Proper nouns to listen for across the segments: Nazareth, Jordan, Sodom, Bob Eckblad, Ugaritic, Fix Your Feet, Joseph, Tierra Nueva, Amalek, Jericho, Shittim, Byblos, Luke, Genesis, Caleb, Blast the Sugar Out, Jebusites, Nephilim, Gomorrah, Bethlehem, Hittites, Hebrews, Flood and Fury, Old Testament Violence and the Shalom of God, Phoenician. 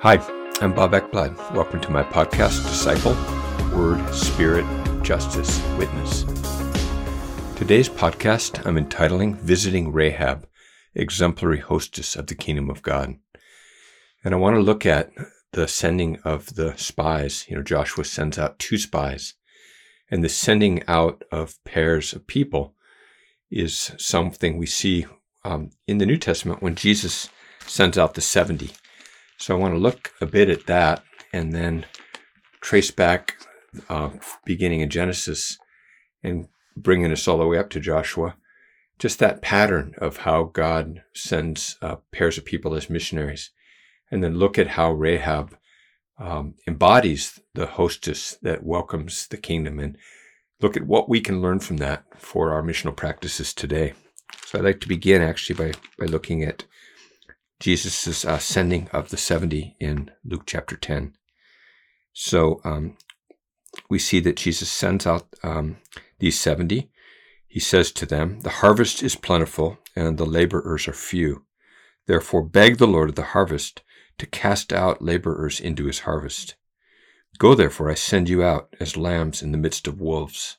Hi, I'm Bob Eckblad. Welcome to my podcast, Disciple, Word, Spirit, Justice, Witness. Today's podcast I'm entitling Visiting Rahab, Exemplary Hostess of the Kingdom of God. And I want to look at the sending of the spies. You know, Joshua sends out two spies, and the sending out of pairs of people is something we see in the New Testament when Jesus sends out the 70. So I want to look a bit at that and then trace back beginning in Genesis and bringing us all the way up to Joshua, just that pattern of how God sends pairs of people as missionaries, and then look at how Rahab embodies the hostess that welcomes the kingdom, and look at what we can learn from that for our missional practices today. So I'd like to begin actually by looking at Jesus' sending of the 70 in Luke chapter 10. So we see that Jesus sends out these 70. He says to them, "The harvest is plentiful and the laborers are few. Therefore beg the Lord of the harvest to cast out laborers into his harvest. Go therefore, I send you out as lambs in the midst of wolves.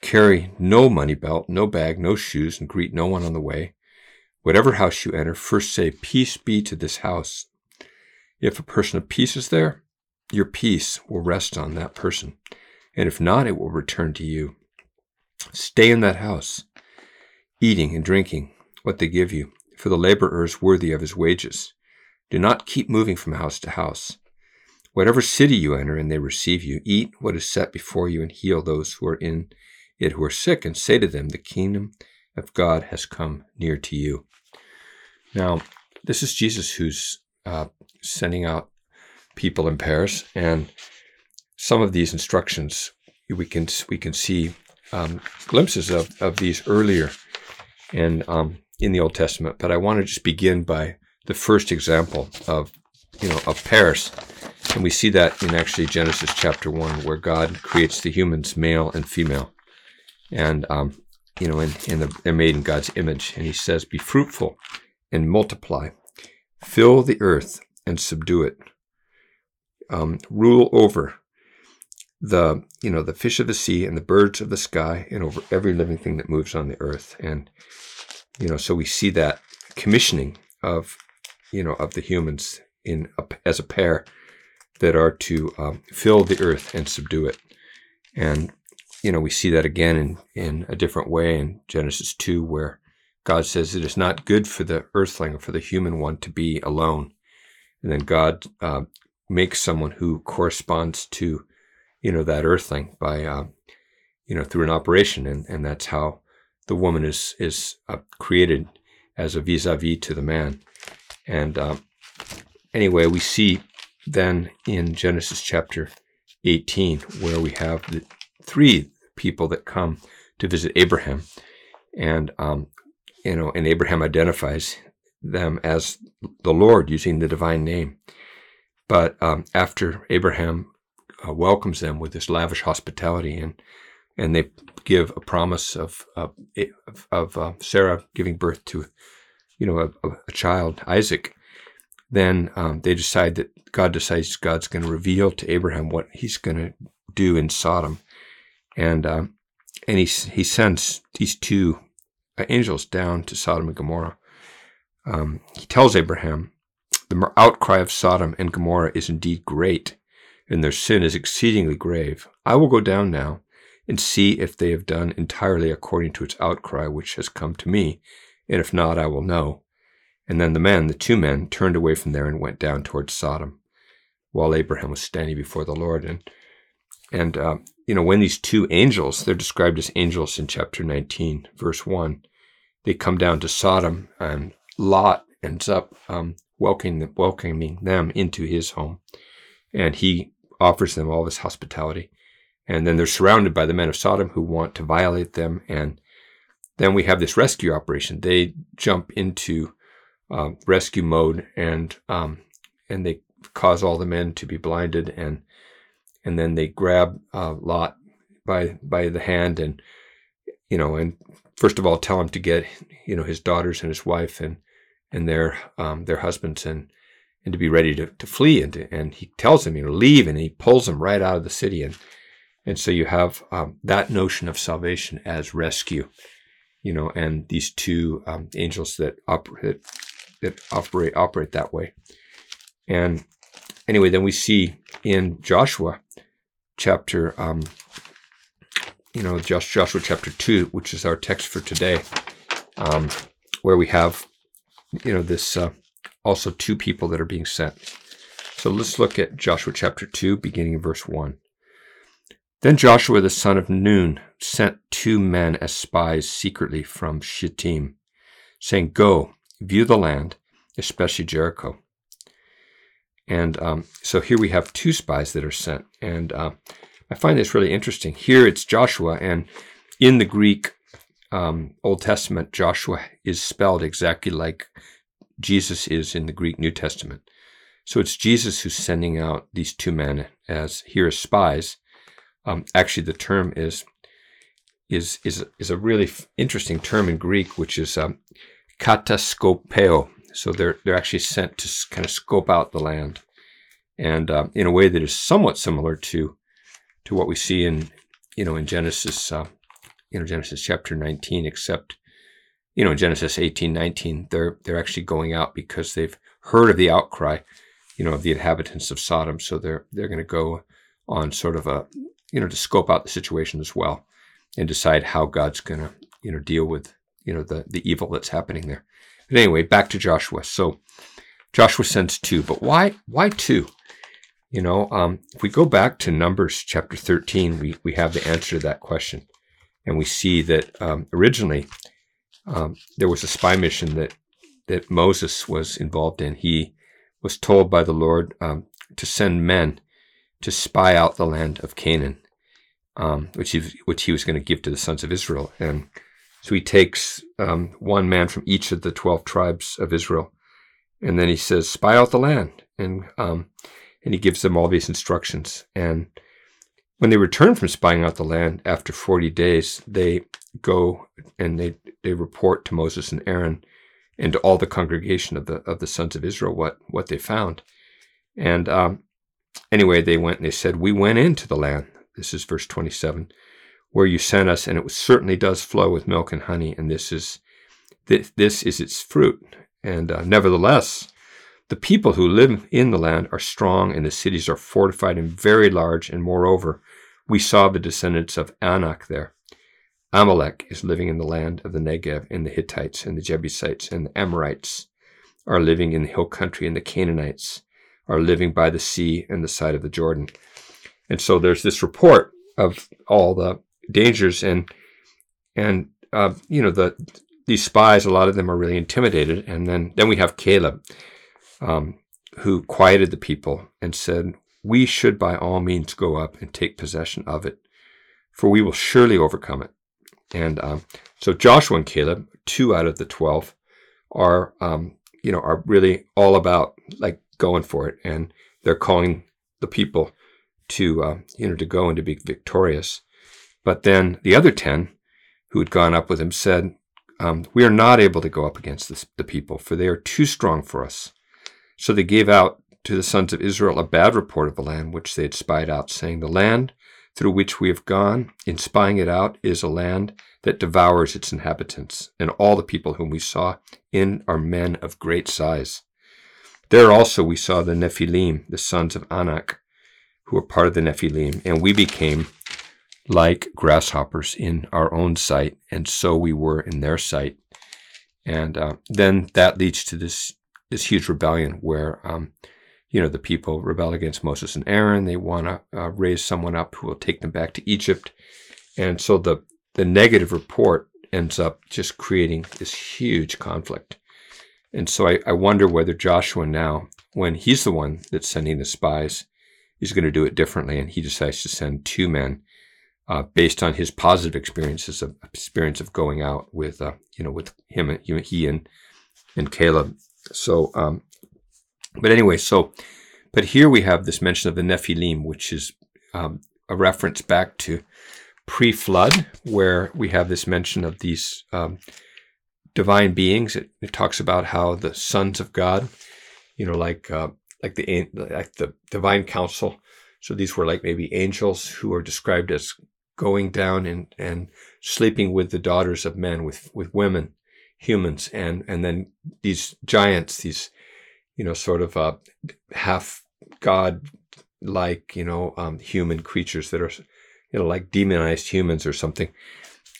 Carry no money belt, no bag, no shoes, and greet no one on the way. Whatever house you enter, first say, 'Peace be to this house.' If a person of peace is there, your peace will rest on that person, and if not, it will return to you. Stay in that house, eating and drinking what they give you, for the laborer is worthy of his wages. Do not keep moving from house to house. Whatever city you enter and they receive you, eat what is set before you and heal those who are in it who are sick, and say to them, 'The kingdom of God has come near to you.'" Now, this is Jesus who's sending out people in pairs, and some of these instructions we can see glimpses of these earlier and in the Old Testament. But I want to just begin by the first example of pairs. And we see that in actually Genesis chapter 1, where God creates the humans, male and female. And, they're made in God's image. And he says, "Be fruitful and multiply. Fill the earth and subdue it. Rule over the fish of the sea and the birds of the sky and over every living thing that moves on the earth." And, so we see that commissioning of the humans as a pair that are to fill the earth and subdue it. And, we see that again in a different way in Genesis 2, where God says it is not good for the earthling or for the human one to be alone. And then God makes someone who corresponds to, that earthling by, through an operation. And that's how the woman is created as a vis-a-vis to the man. And anyway, we see then in Genesis chapter 18, where we have the three people that come to visit Abraham, and and Abraham identifies them as the Lord using the divine name. But after Abraham welcomes them with this lavish hospitality, and they give a promise of Sarah giving birth to a child, Isaac. Then God decides God's going to reveal to Abraham what he's going to do in Sodom, and he sends these two angels down to Sodom and Gomorrah. He tells Abraham, "The outcry of Sodom and Gomorrah is indeed great, and their sin is exceedingly grave. I will go down now and see if they have done entirely according to its outcry which has come to me, and if not, I will know." And then the two men, turned away from there and went down towards Sodom, while Abraham was standing before the Lord. And when these two angels, they're described as angels in chapter 19, verse 1, they come down to Sodom, and Lot ends up welcoming them into his home, and he offers them all this hospitality. And then they're surrounded by the men of Sodom who want to violate them. And then we have this rescue operation. They jump into rescue mode, and they cause all the men to be blinded, and then they grab Lot by the hand, and first of all tell him to get his daughters and his wife, and and their husbands, and to be ready to flee. And he tells them, leave, and he pulls them right out of the city. And so you have that notion of salvation as rescue, and these two angels that operate that way. And anyway, then we see in Joshua chapter, Joshua chapter 2, which is our text for today, where we have, this also two people that are being sent. So let's look at Joshua chapter 2, beginning in verse 1. Then Joshua the son of Nun sent two men as spies secretly from Shittim, saying, "Go, view the land, especially Jericho." And so here we have two spies that are sent. And I find this really interesting. Here it's Joshua, and in the Greek Old Testament, Joshua is spelled exactly like Jesus is in the Greek New Testament. So it's Jesus who's sending out these two men as spies. Actually, the term is a really interesting term in Greek, which is kataskopeo. So they're actually sent to kind of scope out the land, and in a way that is somewhat similar to what we see in Genesis, Genesis chapter 19, except in Genesis 18, 19, they're actually going out because they've heard of the outcry, of the inhabitants of Sodom. So they're going to go on sort of a to scope out the situation as well, and decide how God's going to deal with the evil that's happening there. But anyway, back to Joshua. So Joshua sends two, but why two? If we go back to Numbers chapter 13, we have the answer to that question, and we see that originally there was a spy mission that Moses was involved in. He was told by the Lord to send men to spy out the land of Canaan, which he was going to give to the sons of Israel. And so he takes one man from each of the 12 tribes of Israel, and then he says, "Spy out the land," and he gives them all these instructions. And when they return from spying out the land after 40 days, they go and they report to Moses and Aaron and to all the congregation of the sons of Israel what they found. And anyway, they went and they said, "We went into the land," this is verse 27, "where you sent us, and it certainly does flow with milk and honey, and this is its fruit. And nevertheless, the people who live in the land are strong, and the cities are fortified and very large, and moreover, we saw the descendants of Anak there. Amalek is living in the land of the Negev, and the Hittites, and the Jebusites, and the Amorites are living in the hill country, and the Canaanites are living by the sea and the side of the Jordan." And so there's this report of all the dangers, and these spies, a lot of them are really intimidated. And then we have Caleb, who quieted the people and said, "We should by all means go up and take possession of it, for we will surely overcome it." And so Joshua and Caleb, two out of the 12, are really all about going for it, and they're calling the people to go and to be victorious. But then the other 10 who had gone up with him said, "We are not able to go up against the people, for they are too strong for us." So they gave out to the sons of Israel a bad report of the land which they had spied out, saying, "The land through which we have gone in spying it out is a land that devours its inhabitants, and all the people whom we saw in are men of great size. There also we saw the Nephilim, the sons of Anak, who were part of the Nephilim, and we became like grasshoppers in our own sight, and so we were in their sight." And then that leads to this huge rebellion where, the people rebel against Moses and Aaron. They want to raise someone up who will take them back to Egypt. And so the negative report ends up just creating this huge conflict. And so I wonder whether Joshua now, when he's the one that's sending the spies, is going to do it differently, and he decides to send two men based on his positive experience of going out with him and he and Caleb. So, but here we have this mention of the Nephilim, which is a reference back to pre-flood, where we have this mention of these divine beings. It talks about how the sons of God, you know, like the divine council. So these were like maybe angels who are described as going down and sleeping with the daughters of men, with women, humans, and then these giants, these, you know, sort of half God like, you know, human creatures that are, you know, like demonized humans or something.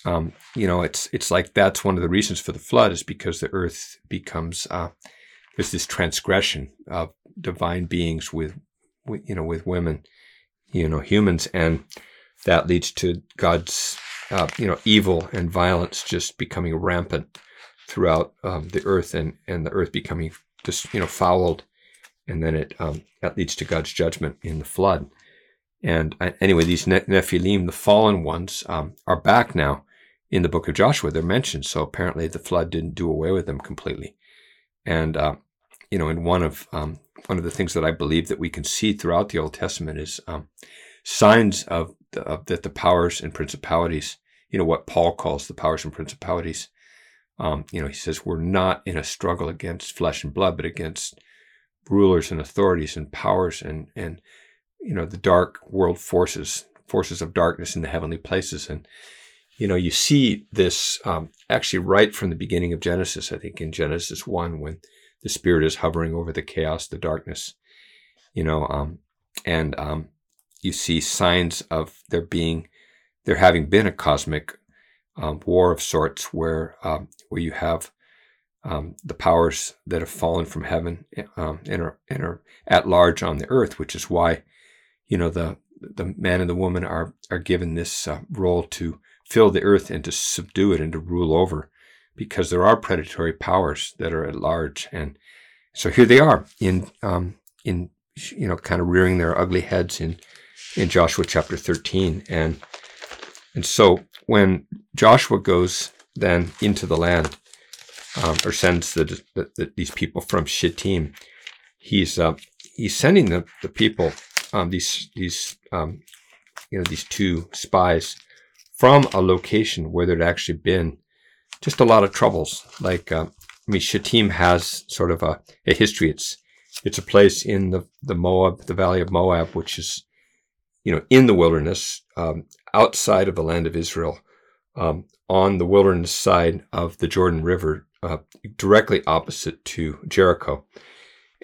You know, it's like that's one of the reasons for the flood, is because the earth becomes there's this transgression of divine beings with you know, with women, you know, humans, and that leads to God's you know, evil and violence just becoming rampant throughout the earth, and the earth becoming just, you know, fouled, and then it that leads to God's judgment in the flood. And anyway, these Nephilim, the fallen ones, are back now in the book of Joshua. They're mentioned, so apparently the flood didn't do away with them completely. And you know, in one of the things that I believe that we can see throughout the Old Testament is signs of that the powers and principalities, you know, what Paul calls the powers and principalities. You know, he says we're not in a struggle against flesh and blood, but against rulers and authorities and powers and you know, the dark world forces of darkness in the heavenly places. And, you know, you see this actually right from the beginning of Genesis, I think in Genesis 1, when the Spirit is hovering over the chaos, the darkness, you know, and you see signs of there having been a cosmic war of sorts where you have the powers that have fallen from heaven and are at large on the earth, which is why, you know, the man and the woman are given this role to fill the earth and to subdue it and to rule over, because there are predatory powers that are at large. And so here they are in you know, kind of rearing their ugly heads in Joshua chapter 13. And so when Joshua goes then into the land, or sends these people from Shittim, he's sending the people, these you know, these two spies from a location where there'd actually been just a lot of troubles. Like Shittim has sort of a history. It's a place in the Valley of Moab, which is, you know, in the wilderness, outside of the land of Israel, on the wilderness side of the Jordan River, directly opposite to Jericho,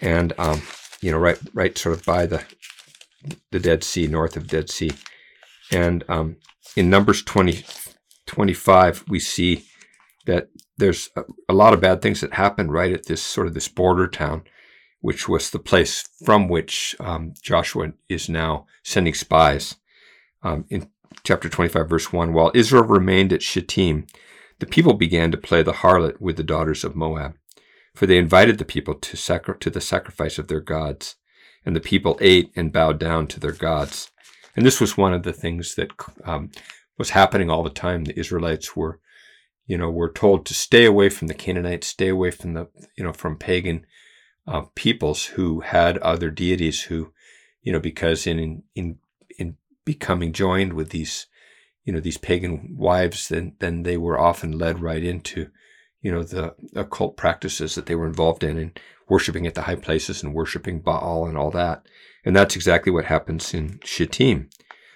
and you know, right sort of by the Dead Sea, north of Dead Sea. And in Numbers 20:25, we see that there's a lot of bad things that happen right at this sort of this border town, which was the place from which Joshua is now sending spies. In chapter 25, verse 1, while Israel remained at Shittim, the people began to play the harlot with the daughters of Moab, for they invited the people to the sacrifice of their gods, and the people ate and bowed down to their gods. And this was one of the things that was happening all the time. The Israelites were, you know, were told to stay away from the Canaanites, stay away from the, you know, from pagan peoples who had other deities, who, you know, because in becoming joined with these, you know, these pagan wives, then they were often led right into, you know, the occult practices that they were involved in, and worshiping at the high places and worshiping Baal and all that. And that's exactly what happens in Shittim.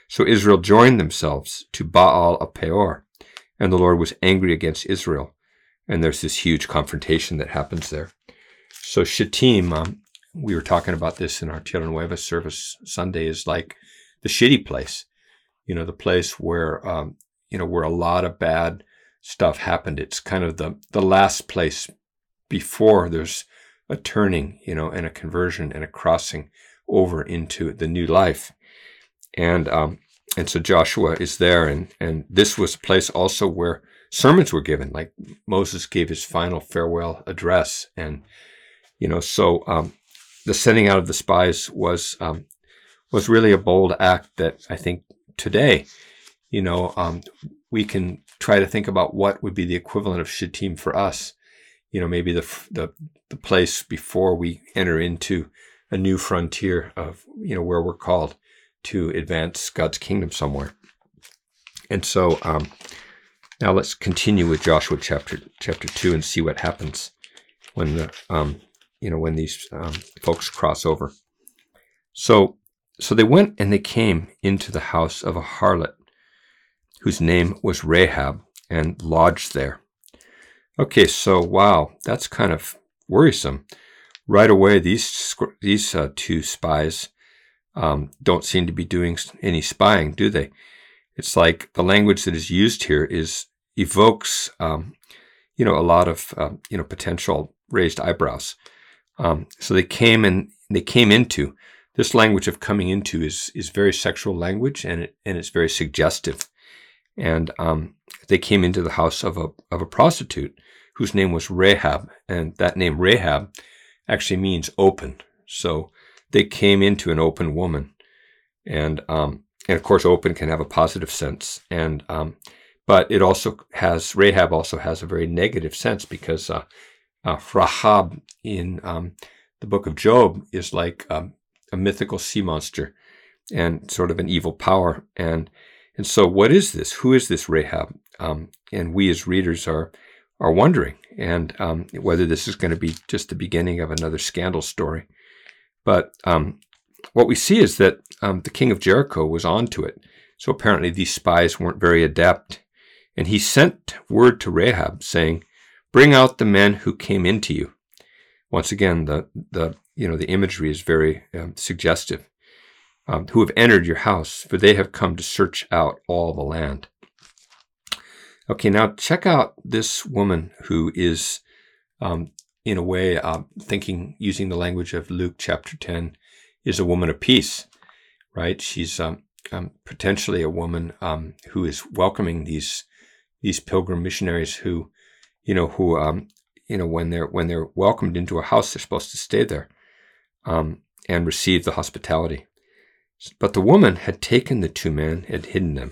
So Israel joined themselves to Baal of Peor, and the Lord was angry against Israel. And there's this huge confrontation that happens there. So Shittim, we were talking about this in our Tierra Nueva service Sunday, is like the shitty place, you know, the place where, you know, where a lot of bad stuff happened. It's kind of the last place before there's a turning, you know, and a conversion and a crossing over into the new life. And so Joshua is there, and this was a place also where sermons were given, like Moses gave his final farewell address. And, you know, so the sending out of the spies was really a bold act that I think today, you know, we can try to think about what would be the equivalent of Shittim for us. You know, maybe the place before we enter into a new frontier of, you know, where we're called to advance God's kingdom somewhere. And so Now let's continue with Joshua chapter 2 and see what happens when the when these folks cross over. So they went and they came into the house of a harlot whose name was Rahab and lodged there. Okay, so wow, that's kind of worrisome. Right away, these two spies don't seem to be doing any spying, do they? It's like the language that is used here evokes, a lot of potential raised eyebrows. So they came into this language of coming into is very sexual language, and it's very suggestive. And they came into the house of a prostitute whose name was Rahab, and that name Rahab actually means open. So they came into an open woman, and of course open can have a positive sense, and but it also has Rahab also has a very negative sense because Rahab in the book of Job is like a mythical sea monster and sort of an evil power. And so what is this? Who is this Rahab? And we as readers are wondering and whether this is going to be just the beginning of another scandal story. But what we see is that the king of Jericho was onto it. So apparently these spies weren't very adept. And he sent word to Rahab saying, "Bring out the men who came into you." Once again, the imagery is very suggestive. "Who have entered your house, for they have come to search out all the land." Okay, now check out this woman who is, in a way, thinking, using the language of Luke chapter 10, is a woman of peace, right? She's potentially a woman who is welcoming these pilgrim missionaries who when they're welcomed into a house, they're supposed to stay there and receive the hospitality. But the woman had taken the two men and hidden them.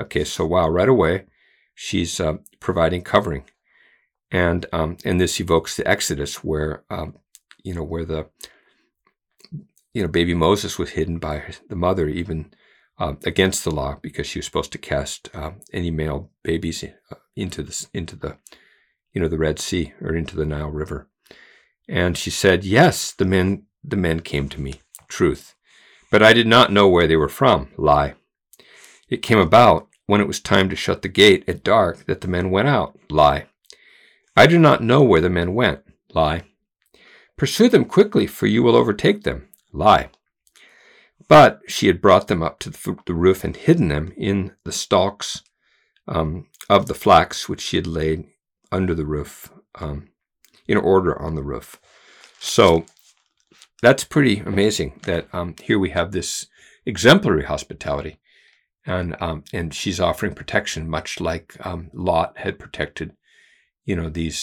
Okay, so wow, right away, she's providing covering, and this evokes the Exodus, where baby Moses was hidden by the mother, even against the law, because she was supposed to cast any male babies into the Red Sea or into the Nile River, and she said, "Yes, the men came to me, truth. But I did not know where they were from, lie. It came about when it was time to shut the gate at dark that the men went out, lie. I do not know where the men went, lie. Pursue them quickly, for you will overtake them, lie." But she had brought them up to the roof and hidden them in the stalks of the flax which she had laid under the roof, in order on the roof. So that's pretty amazing that here we have this exemplary hospitality, and she's offering protection, much like Lot had protected, these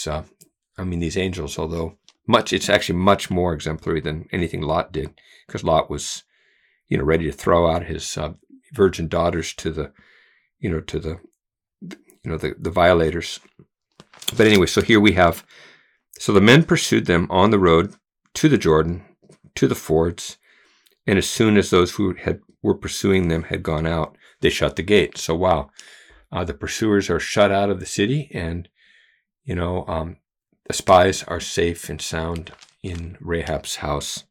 angels. Although it's actually much more exemplary than anything Lot did, because Lot was, ready to throw out his virgin daughters to the violators. But anyway, so here we have, so the men pursued them on the road to the Jordan, to the fords, and as soon as those who were pursuing them had gone out, they shut the gate. So wow, the pursuers are shut out of the city, and the spies are safe and sound in Rahab's house.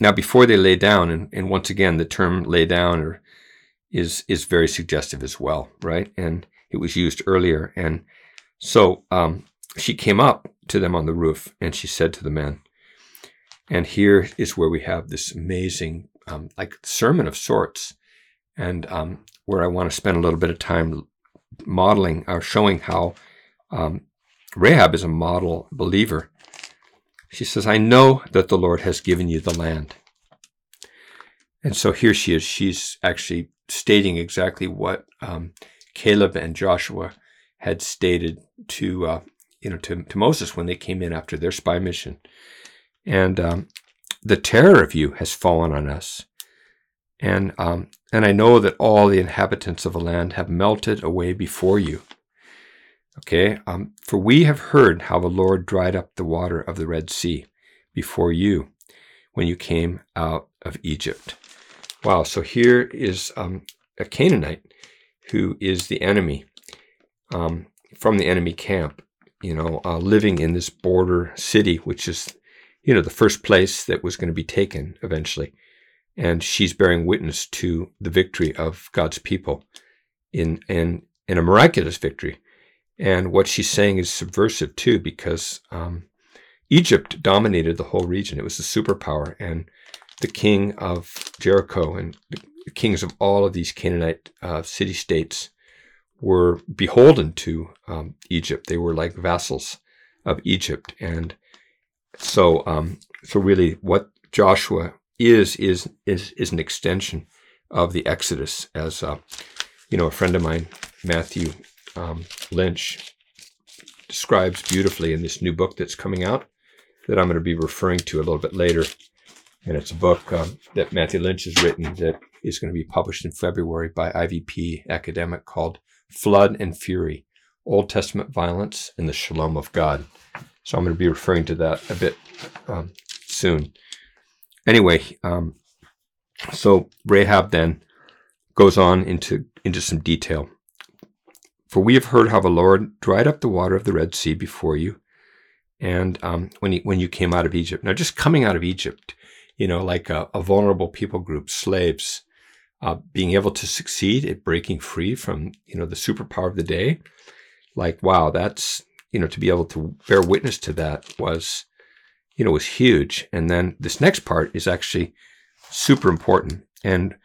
Now, before they lay down, and once again, the term "lay down" is very suggestive as well, right? And it was used earlier, and so she came up to them on the roof, and she said to the men, and here is where we have this amazing sermon of sorts, and where I want to spend a little bit of time modeling or showing how Rahab is a model believer. She says, "I know that the Lord has given you the land." And so here she is. She's actually stating exactly what Caleb and Joshua had stated to Moses when they came in after their spy mission. And "the terror of you has fallen on us. And I know that all the inhabitants of the land have melted away before you." Okay, "for we have heard how the Lord dried up the water of the Red Sea before you when you came out of Egypt." Wow, so here is a Canaanite who is the enemy, from the enemy camp, living in this border city, which is, the first place that was going to be taken eventually. And she's bearing witness to the victory of God's people in a miraculous victory. And what she's saying is subversive too, because Egypt dominated the whole region. It was a superpower, and the king of Jericho and the kings of all of these Canaanite city-states were beholden to Egypt. They were like vassals of Egypt. And so, really what Joshua is an extension of the Exodus. As a friend of mine, Matthew Lynch, describes beautifully in this new book that's coming out that I'm going to be referring to a little bit later. And it's a book that Matthew Lynch has written that is going to be published in February by IVP Academic, called Flood and Fury, Old Testament Violence and the Shalom of God. So I'm going to be referring to that a bit soon. Anyway, so Rahab then goes on into some detail. For we have heard how the Lord dried up the water of the Red Sea before you, and when you came out of Egypt. Now, just coming out of Egypt, like a vulnerable people group, slaves, being able to succeed at breaking free from, the superpower of the day. Like, wow, that's, to be able to bear witness to that was huge. And then this next part is actually super important. And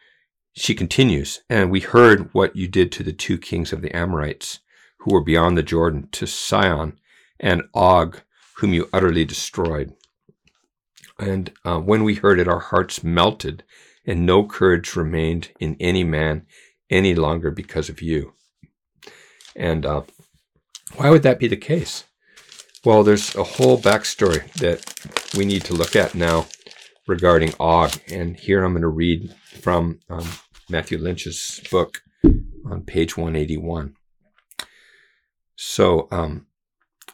she continues, and we heard what you did to the two kings of the Amorites who were beyond the Jordan, to Sion and Og, whom you utterly destroyed. And when we heard it, our hearts melted, and no courage remained in any man any longer because of you. And why would that be the case? Well, there's a whole backstory that we need to look at now regarding Og. And here I'm going to read from Matthew Lynch's book on page 181. So,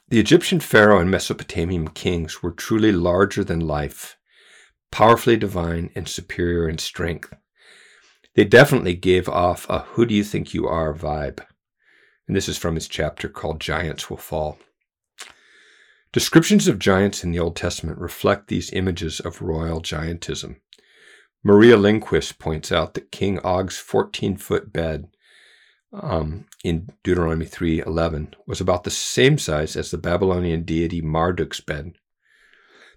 the Egyptian pharaoh and Mesopotamian kings were truly larger than life, powerfully divine and superior in strength. They definitely gave off a who do you think you are vibe. And this is from his chapter called Giants Will Fall. Descriptions of giants in the Old Testament reflect these images of royal giantism. Maria Lindquist points out that King Og's 14-foot bed in Deuteronomy 3:11 was about the same size as the Babylonian deity Marduk's bed.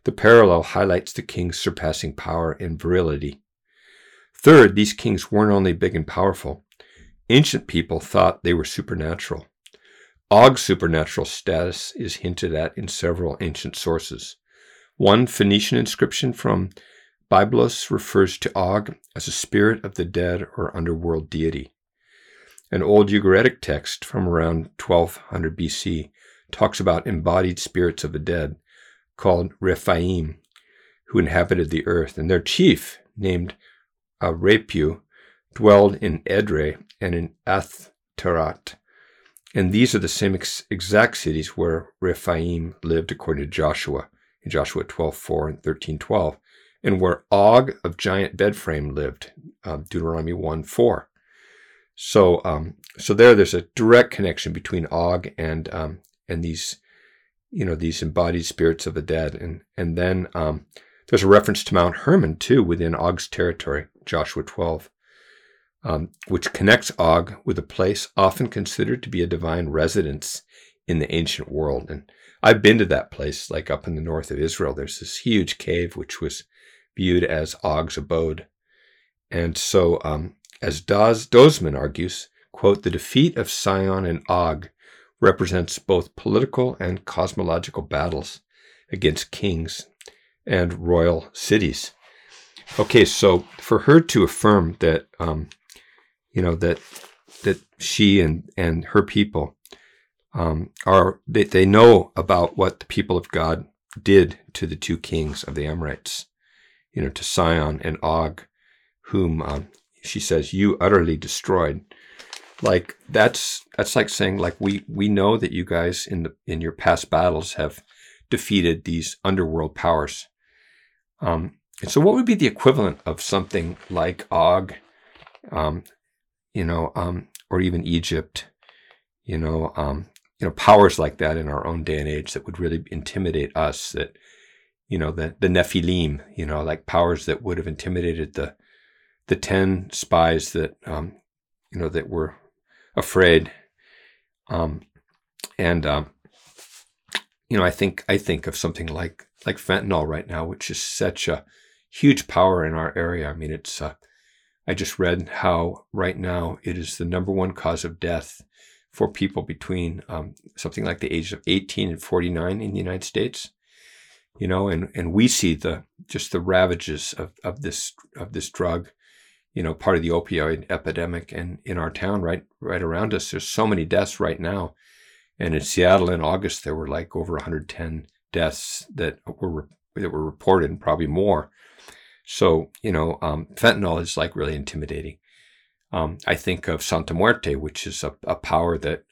The parallel highlights the king's surpassing power and virility. Third, these kings weren't only big and powerful. Ancient people thought they were supernatural. Og's supernatural status is hinted at in several ancient sources. One Phoenician inscription from Byblos refers to Og as a spirit of the dead or underworld deity. An old Ugaritic text from around 1200 BC talks about embodied spirits of the dead called Rephaim, who inhabited the earth, and their chief, named Repu, dwelled in Edrei and in Athtarat. And these are the same exact cities where Rephaim lived, according to Joshua, in Joshua 12:4 and 13:12, and where Og of Giant Bedframe lived, Deuteronomy 1:4. So, there's a direct connection between Og and these, these embodied spirits of the dead, and then there's a reference to Mount Hermon too within Og's territory, Joshua 12. Which connects Og with a place often considered to be a divine residence in the ancient world. And I've been to that place, like up in the north of Israel. There's this huge cave which was viewed as Og's abode. And so, as Dozman argues, quote, the defeat of Sion and Og represents both political and cosmological battles against kings and royal cities. Okay, so for her to affirm that, that she and her people they know about what the people of God did to the two kings of the Amorites, to Sion and Og, whom she says you utterly destroyed. Like that's like saying, like, we know that you guys in your past battles have defeated these underworld powers. And so what would be the equivalent of something like Og, or even Egypt, powers like that in our own day and age that would really intimidate us, that, the Nephilim, like powers that would have intimidated the 10 spies that, that were afraid. I think of something like fentanyl right now, which is such a huge power in our area. I mean, it's, I just read how right now it is the number one cause of death for people between something like the ages of 18 and 49 in the United States, and we see the ravages of this drug, part of the opioid epidemic, and in our town right around us, there's so many deaths right now. And in Seattle in August, there were like over 110 deaths that were reported, and probably more. So, fentanyl is like really intimidating. I think of Santa Muerte, which is a power that,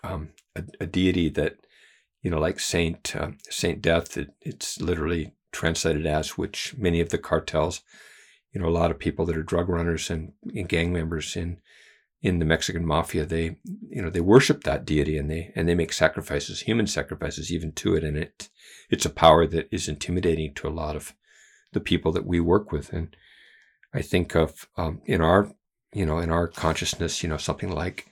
a deity that, like Saint Death, it's literally translated as, which many of the cartels, a lot of people that are drug runners and gang members in the Mexican mafia, they, they worship that deity, and they make sacrifices, human sacrifices even to it. And it's a power that is intimidating to a lot of the people that we work with. And I think of, in our consciousness, something like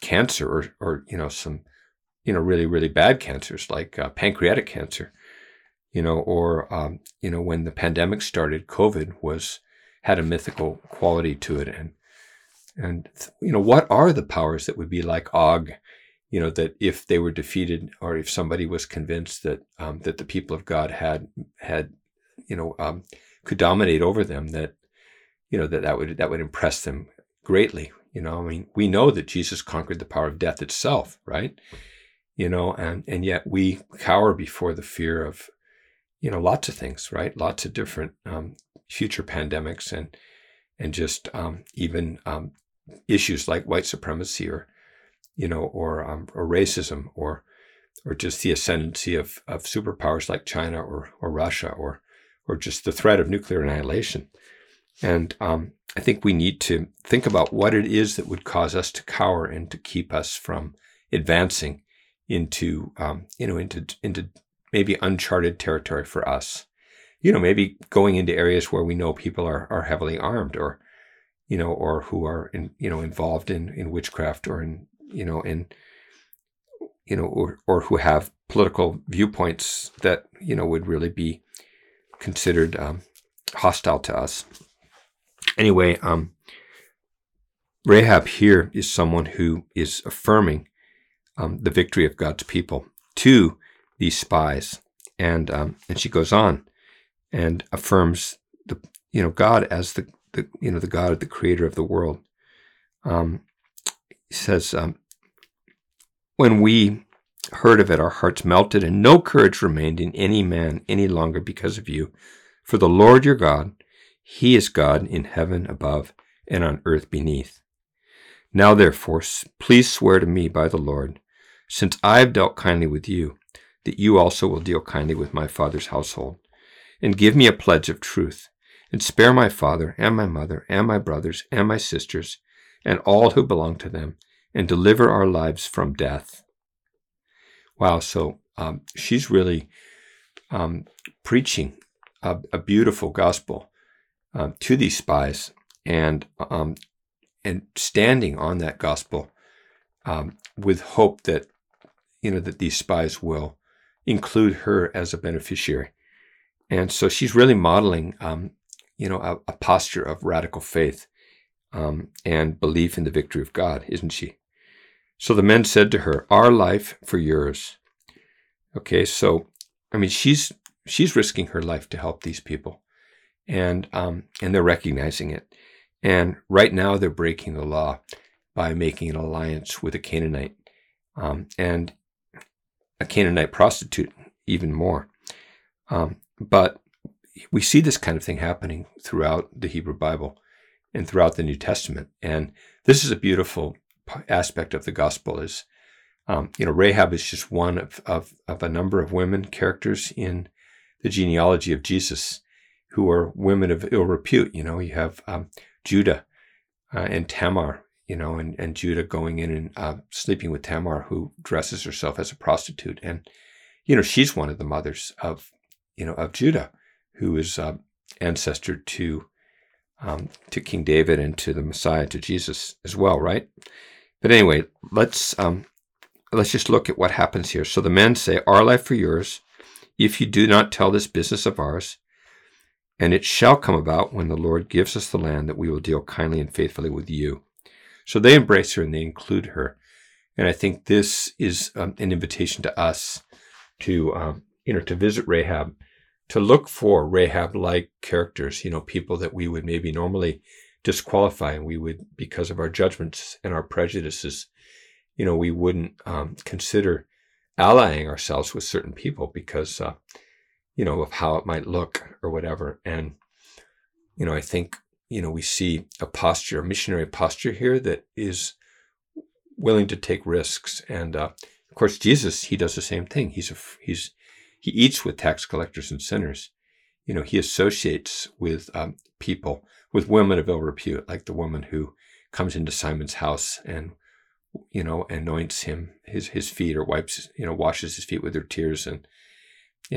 cancer or, some, really, really bad cancers like pancreatic cancer, or, when the pandemic started, COVID had a mythical quality to it. And what are the powers that would be like Og, that if they were defeated, or if somebody was convinced that that the people of God had could dominate over them, that that would impress them greatly. We know that Jesus conquered the power of death itself, right? And yet we cower before the fear of lots of things, right? Lots of different future pandemics and just even issues like white supremacy, or or racism, or just the ascendancy of superpowers like China or Russia, or just the threat of nuclear annihilation. And I think we need to think about what it is that would cause us to cower and to keep us from advancing into maybe uncharted territory for us. Maybe going into areas where we know people are heavily armed, or or who are involved in witchcraft, or or who have political viewpoints that would really be considered hostile to us. Anyway, Rahab here is someone who is affirming the victory of God's people to these spies, and she goes on and affirms the God as the God of the creator of the world. He says, when we heard of it, our hearts melted, and no courage remained in any man any longer because of you. For the Lord your God, he is God in heaven above and on earth beneath. Now therefore, please swear to me by the Lord, since I have dealt kindly with you, that you also will deal kindly with my father's household. And give me a pledge of truth, and spare my father and my mother and my brothers and my sisters and all who belong to them, and deliver our lives from death. Wow, so she's really preaching a beautiful gospel to these spies, and standing on that gospel with hope that that these spies will include her as a beneficiary. And so she's really modeling, a posture of radical faith and belief in the victory of God, isn't she? So the men said to her, "Our life for yours." Okay, so I mean, she's risking her life to help these people, and they're recognizing it. And right now they're breaking the law by making an alliance with a Canaanite and a Canaanite prostitute, even more. But we see this kind of thing happening throughout the Hebrew Bible and throughout the New Testament. And this is a beautiful aspect of the gospel is, Rahab is just one of a number of women characters in the genealogy of Jesus who are women of ill repute. You have Judah and Tamar, you know, and Judah going in and sleeping with Tamar, who dresses herself as a prostitute. And, you know, she's one of the mothers of, you know, of Judah, who is ancestor to King David and to the Messiah, to Jesus as well, right? But anyway, let's just look at what happens here. So the men say, "Our life for yours, if you do not tell this business of ours. And it shall come about when the Lord gives us the land that we will deal kindly and faithfully with you." So they embrace her and they include her. And I think this is an invitation to us to, you know, to visit Rahab, to look for Rahab-like characters, you know, people that we would maybe normally disqualify, and we would, because of our judgments and our prejudices, you know, we wouldn't consider allying ourselves with certain people because, you know, of how it might look or whatever. And, you know, I think, you know, we see a posture, a missionary posture here that is willing to take risks. And of course, Jesus, he does the same thing. He eats with tax collectors and sinners. You know, he associates with people, with women of ill repute, like the woman who comes into Simon's house and, you know, anoints him, his feet, or wipes, you know, washes his feet with her tears. And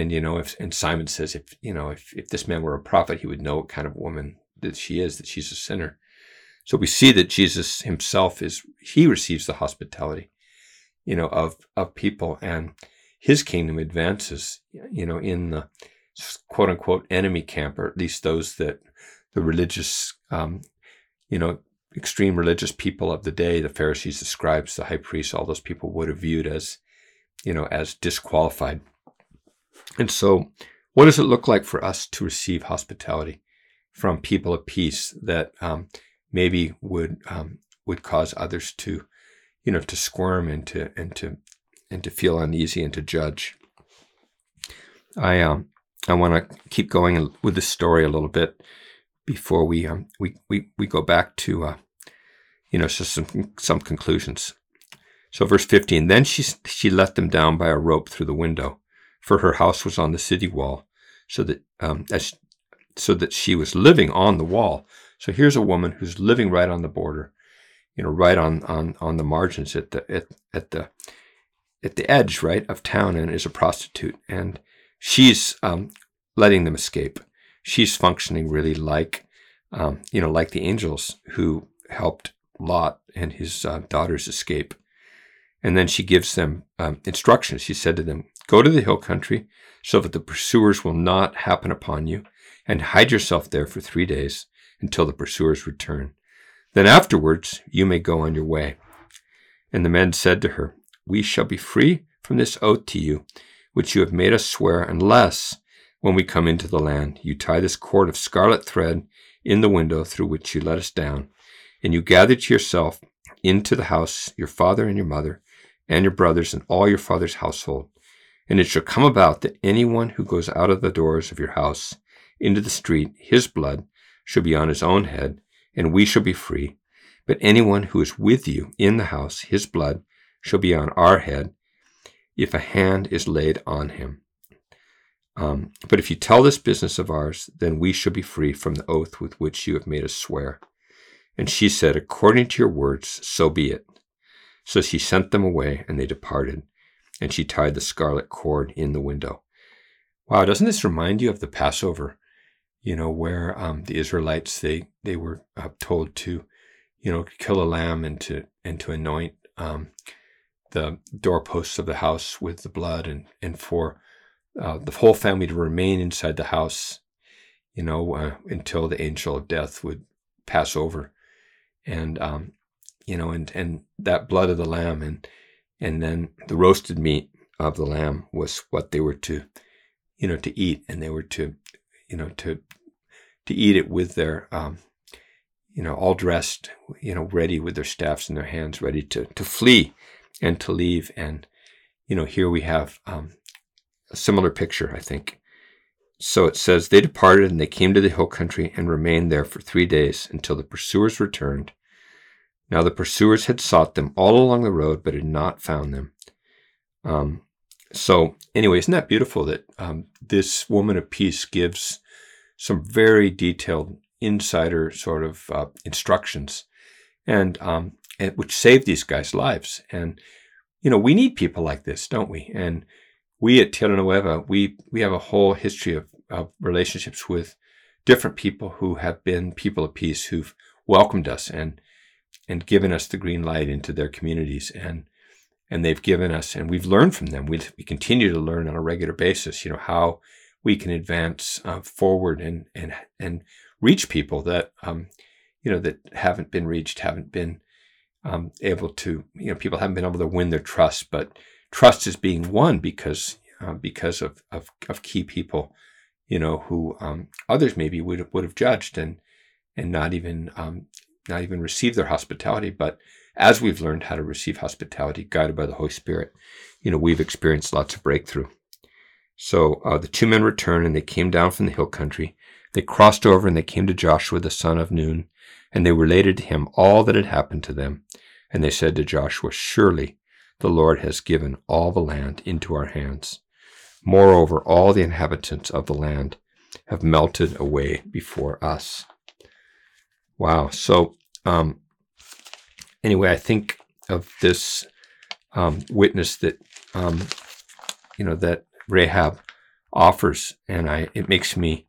you know, and Simon says, if this man were a prophet, he would know what kind of woman that she is, that she's a sinner. So we see that Jesus himself receives the hospitality, you know, of people, and his kingdom advances, you know, in the quote unquote enemy camp, or at least those that the religious, you know, extreme religious people of the day, the Pharisees, the scribes, the high priests, all those people would have viewed as, you know, as disqualified. And so what does it look like for us to receive hospitality from people of peace that maybe would cause others to, you know, to squirm and to feel uneasy and to judge? I want to keep going with this story a little bit before we go back to you know, so some conclusions. So verse 15, then she let them down by a rope through the window, for her house was on the city wall, so that she was living on the wall. So here's a woman who's living right on the border, you know, right on the margins, at the edge, right, of town, and is a prostitute, and she's letting them escape. She's functioning really like, you know, like the angels who helped Lot and his daughters escape. And then she gives them instructions. She said to them, "Go to the hill country so that the pursuers will not happen upon you, and hide yourself there for 3 days until the pursuers return. Then afterwards you may go on your way." And the men said to her, "We shall be free from this oath to you, which you have made us swear, unless when we come into the land, you tie this cord of scarlet thread in the window through which you let us down, and you gather to yourself into the house your father and your mother and your brothers and all your father's household. And it shall come about that anyone who goes out of the doors of your house into the street, his blood shall be on his own head, and we shall be free. But anyone who is with you in the house, his blood shall be on our head, if a hand is laid on him. But if you tell this business of ours, then we shall be free from the oath with which you have made us swear." And she said, "According to your words, so be it." So she sent them away, and they departed. And she tied the scarlet cord in the window. Wow, doesn't this remind you of the Passover? You know, where the Israelites, they were told to, you know, kill a lamb and to anoint the doorposts of the house with the blood, and for the whole family to remain inside the house, you know, until the angel of death would pass over. And, you know, and that blood of the lamb and then the roasted meat of the lamb was what they were to, you know, to eat. And they were to, you know, to eat it with their, you know, all dressed, you know, ready with their staffs in their hands, ready to flee and to leave. And, you know, here we have a similar picture, I think. So it says, "They departed and they came to the hill country and remained there for 3 days until the pursuers returned. Now the pursuers had sought them all along the road, but had not found them." So anyway, isn't that beautiful that this woman of peace gives some very detailed insider sort of instructions? And which saved these guys' lives. And, you know, we need people like this, don't we? And we at Tierra Nueva, we have a whole history of relationships with different people who have been people of peace, who've welcomed us and given us the green light into their communities. And they've given us, and we've learned from them. We continue to learn on a regular basis, you know, how we can advance forward and reach people that, you know, that haven't been reached, haven't been able to, you know, people haven't been able to win their trust, but trust is being won because of key people, you know, who others maybe would have judged and not even receive their hospitality. But as we've learned how to receive hospitality guided by the Holy Spirit, you know, we've experienced lots of breakthrough. So the two men returned, and they came down from the hill country. They crossed over, and they came to Joshua the son of Nun, and they related to him all that had happened to them. And they said to Joshua, "Surely the Lord has given all the land into our hands. Moreover, all the inhabitants of the land have melted away before us." Wow. So anyway, I think of this witness that, you know, that Rahab offers, and it makes me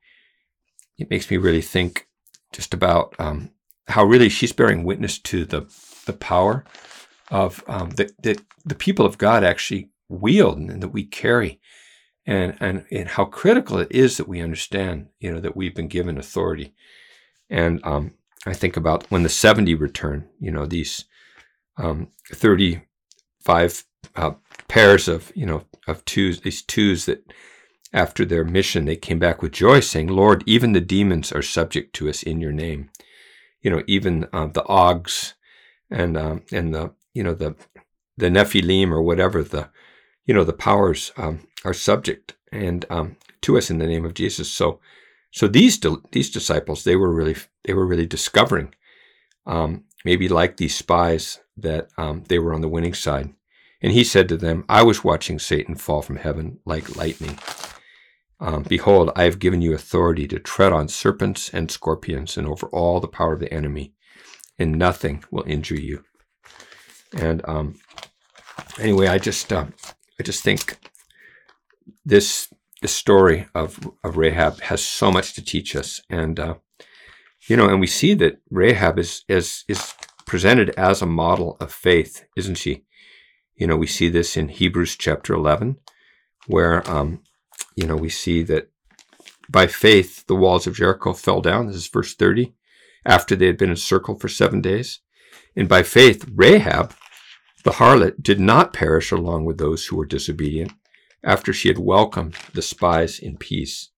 really think just about how really she's bearing witness to the power of that the people of God actually wield and that we carry, and how critical it is that we understand, you know, that we've been given authority. And I think about when the 70 return, you know, these 35 pairs of, you know, of twos, these twos that after their mission, they came back with joy saying, "Lord, even the demons are subject to us in your name." You know, even the Ogs and the, you know, the Nephilim or whatever, the, you know, the powers are subject and to us in the name of Jesus. So these disciples, they were really discovering, maybe like these spies, that they were on the winning side. And he said to them, "I was watching Satan fall from heaven like lightning. Behold, I have given you authority to tread on serpents and scorpions and over all the power of the enemy, and nothing will injure you." And anyway, I just think this. The story of Rahab has so much to teach us, and you know, and we see that Rahab is presented as a model of faith, isn't she? You know, we see this in Hebrews chapter 11, where you know, we see that by faith the walls of Jericho fell down. This is verse 30, after they had been encircled for 7 days, and by faith Rahab, the harlot, did not perish along with those who were disobedient, after she had welcomed the spies in peace.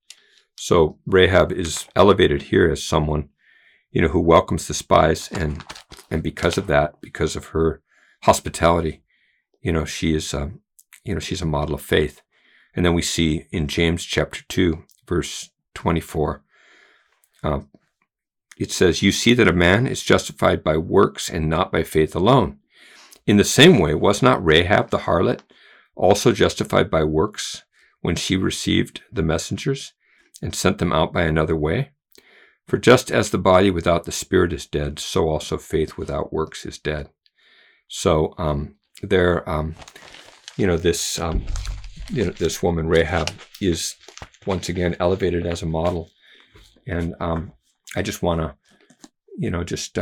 So Rahab is elevated here as someone, you know, who welcomes the spies, and because of that, because of her hospitality, you know, she is, you know, she's a model of faith. And then we see in James chapter 2, verse 24, it says, "You see that a man is justified by works and not by faith alone. In the same way, was not Rahab the harlot also justified by works when she received the messengers and sent them out by another way? For just as the body without the spirit is dead, so also faith without works is dead." So there, you know, this woman Rahab is once again elevated as a model, and I just want to, you know, just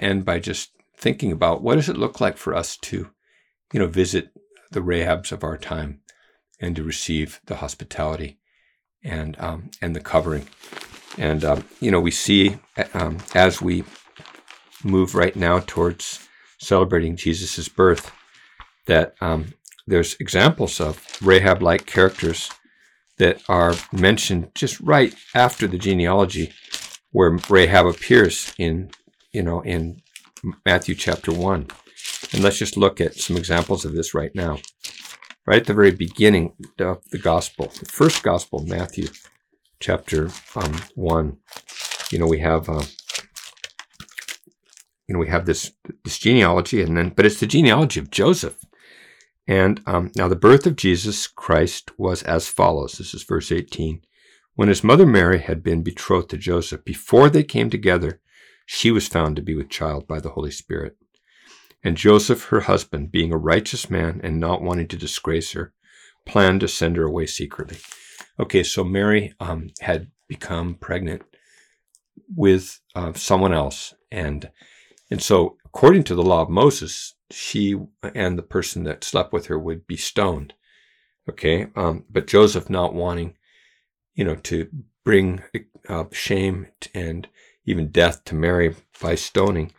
end by just thinking about what does it look like for us to, you know, visit the Rahabs of our time, and to receive the hospitality and the covering. And you know, we see as we move right now towards celebrating Jesus's birth, that there's examples of Rahab-like characters that are mentioned just right after the genealogy, where Rahab appears in, you know, in Matthew chapter 1. And let's just look at some examples of this right now. Right at the very beginning of the gospel, the first gospel, Matthew chapter 1, you know, we have this genealogy, and then, but it's the genealogy of Joseph. And now the birth of Jesus Christ was as follows. This is verse 18. When his mother Mary had been betrothed to Joseph, before they came together, she was found to be with child by the Holy Spirit. And Joseph, her husband, being a righteous man and not wanting to disgrace her, planned to send her away secretly. Okay, so Mary had become pregnant with someone else. And so according to the law of Moses, she and the person that slept with her would be stoned. Okay, but Joseph, not wanting, to bring shame and even death to Mary by stoning,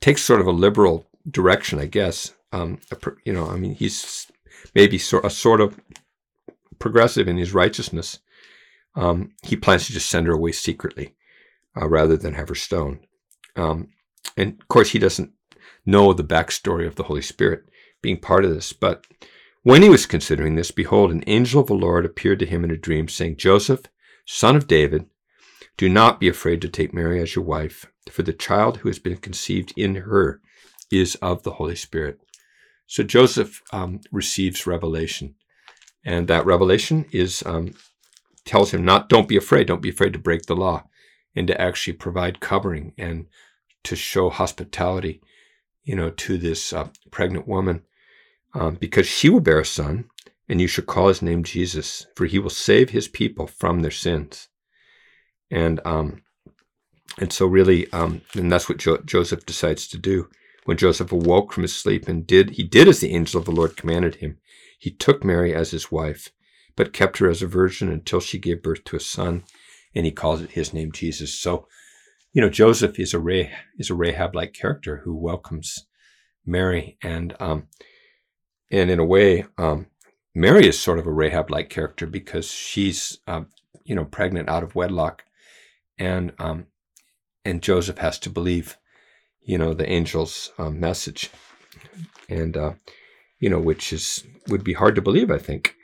takes sort of a liberal direction, I guess. He's maybe sort of progressive in his righteousness. He plans to just send her away secretly rather than have her stoned. And of course, he doesn't know the backstory of the Holy Spirit being part of this. But when he was considering this, behold, an angel of the Lord appeared to him in a dream, saying, Joseph, son of David, do not be afraid to take Mary as your wife, for the child who has been conceived in her is of the Holy Spirit. So Joseph receives revelation, and that revelation is tells him don't be afraid to break the law, and to actually provide covering and to show hospitality, to this pregnant woman, because she will bear a son, and you shall call his name Jesus, for he will save his people from their sins. And so really, and that's what Joseph decides to do. When Joseph awoke from his sleep and he did as the angel of the Lord commanded him. He took Mary as his wife, but kept her as a virgin until she gave birth to a son, and he calls it his name Jesus. So, Joseph is a Rahab-like character who welcomes Mary, and in a way, Mary is sort of a Rahab-like character because she's pregnant out of wedlock, and Joseph has to believe, the angel's message, and which would be hard to believe, I think.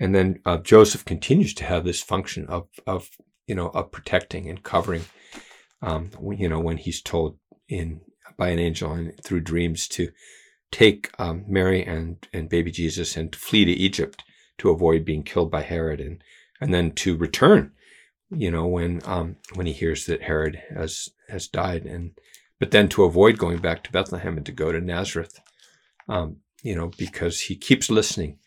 And then Joseph continues to have this function of protecting and covering, when he's told by an angel and through dreams to take Mary and baby Jesus and flee to Egypt to avoid being killed by Herod, and then to return, when he hears that Herod has died, but then to avoid going back to Bethlehem and to go to Nazareth, because he keeps listening,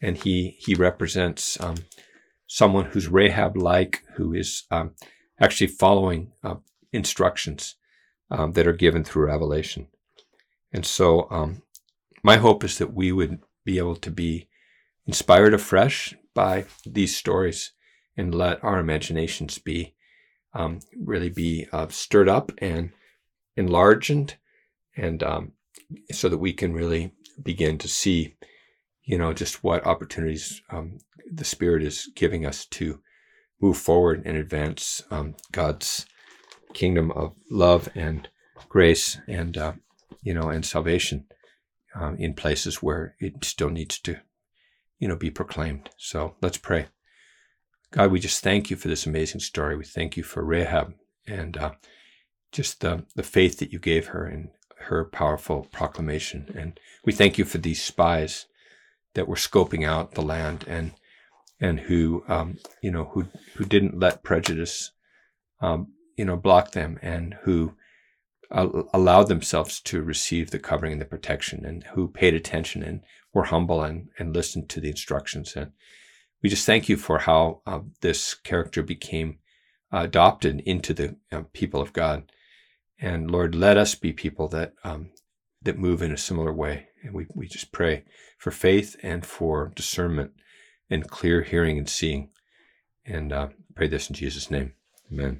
and he represents someone who's Rahab-like, who is actually following instructions that are given through revelation. And so my hope is that we would be able to be inspired afresh by these stories, and let our imaginations be stirred up and enlarged, and so that we can really begin to see, just what opportunities the Spirit is giving us to move forward and advance God's kingdom of love and grace and salvation in places where it still needs to, be proclaimed. So let's pray. God, we just thank you for this amazing story. We thank you for Rahab and just the faith that you gave her and her powerful proclamation. And we thank you for these spies that were scoping out the land and who didn't let prejudice, block them, and who allowed themselves to receive the covering and the protection, and who paid attention and were humble and listened to the instructions. And we just thank you for how this character became adopted into the people of God. And Lord, let us be people that move in a similar way. And we just pray for faith and for discernment and clear hearing and seeing. And pray this in Jesus' name. Amen.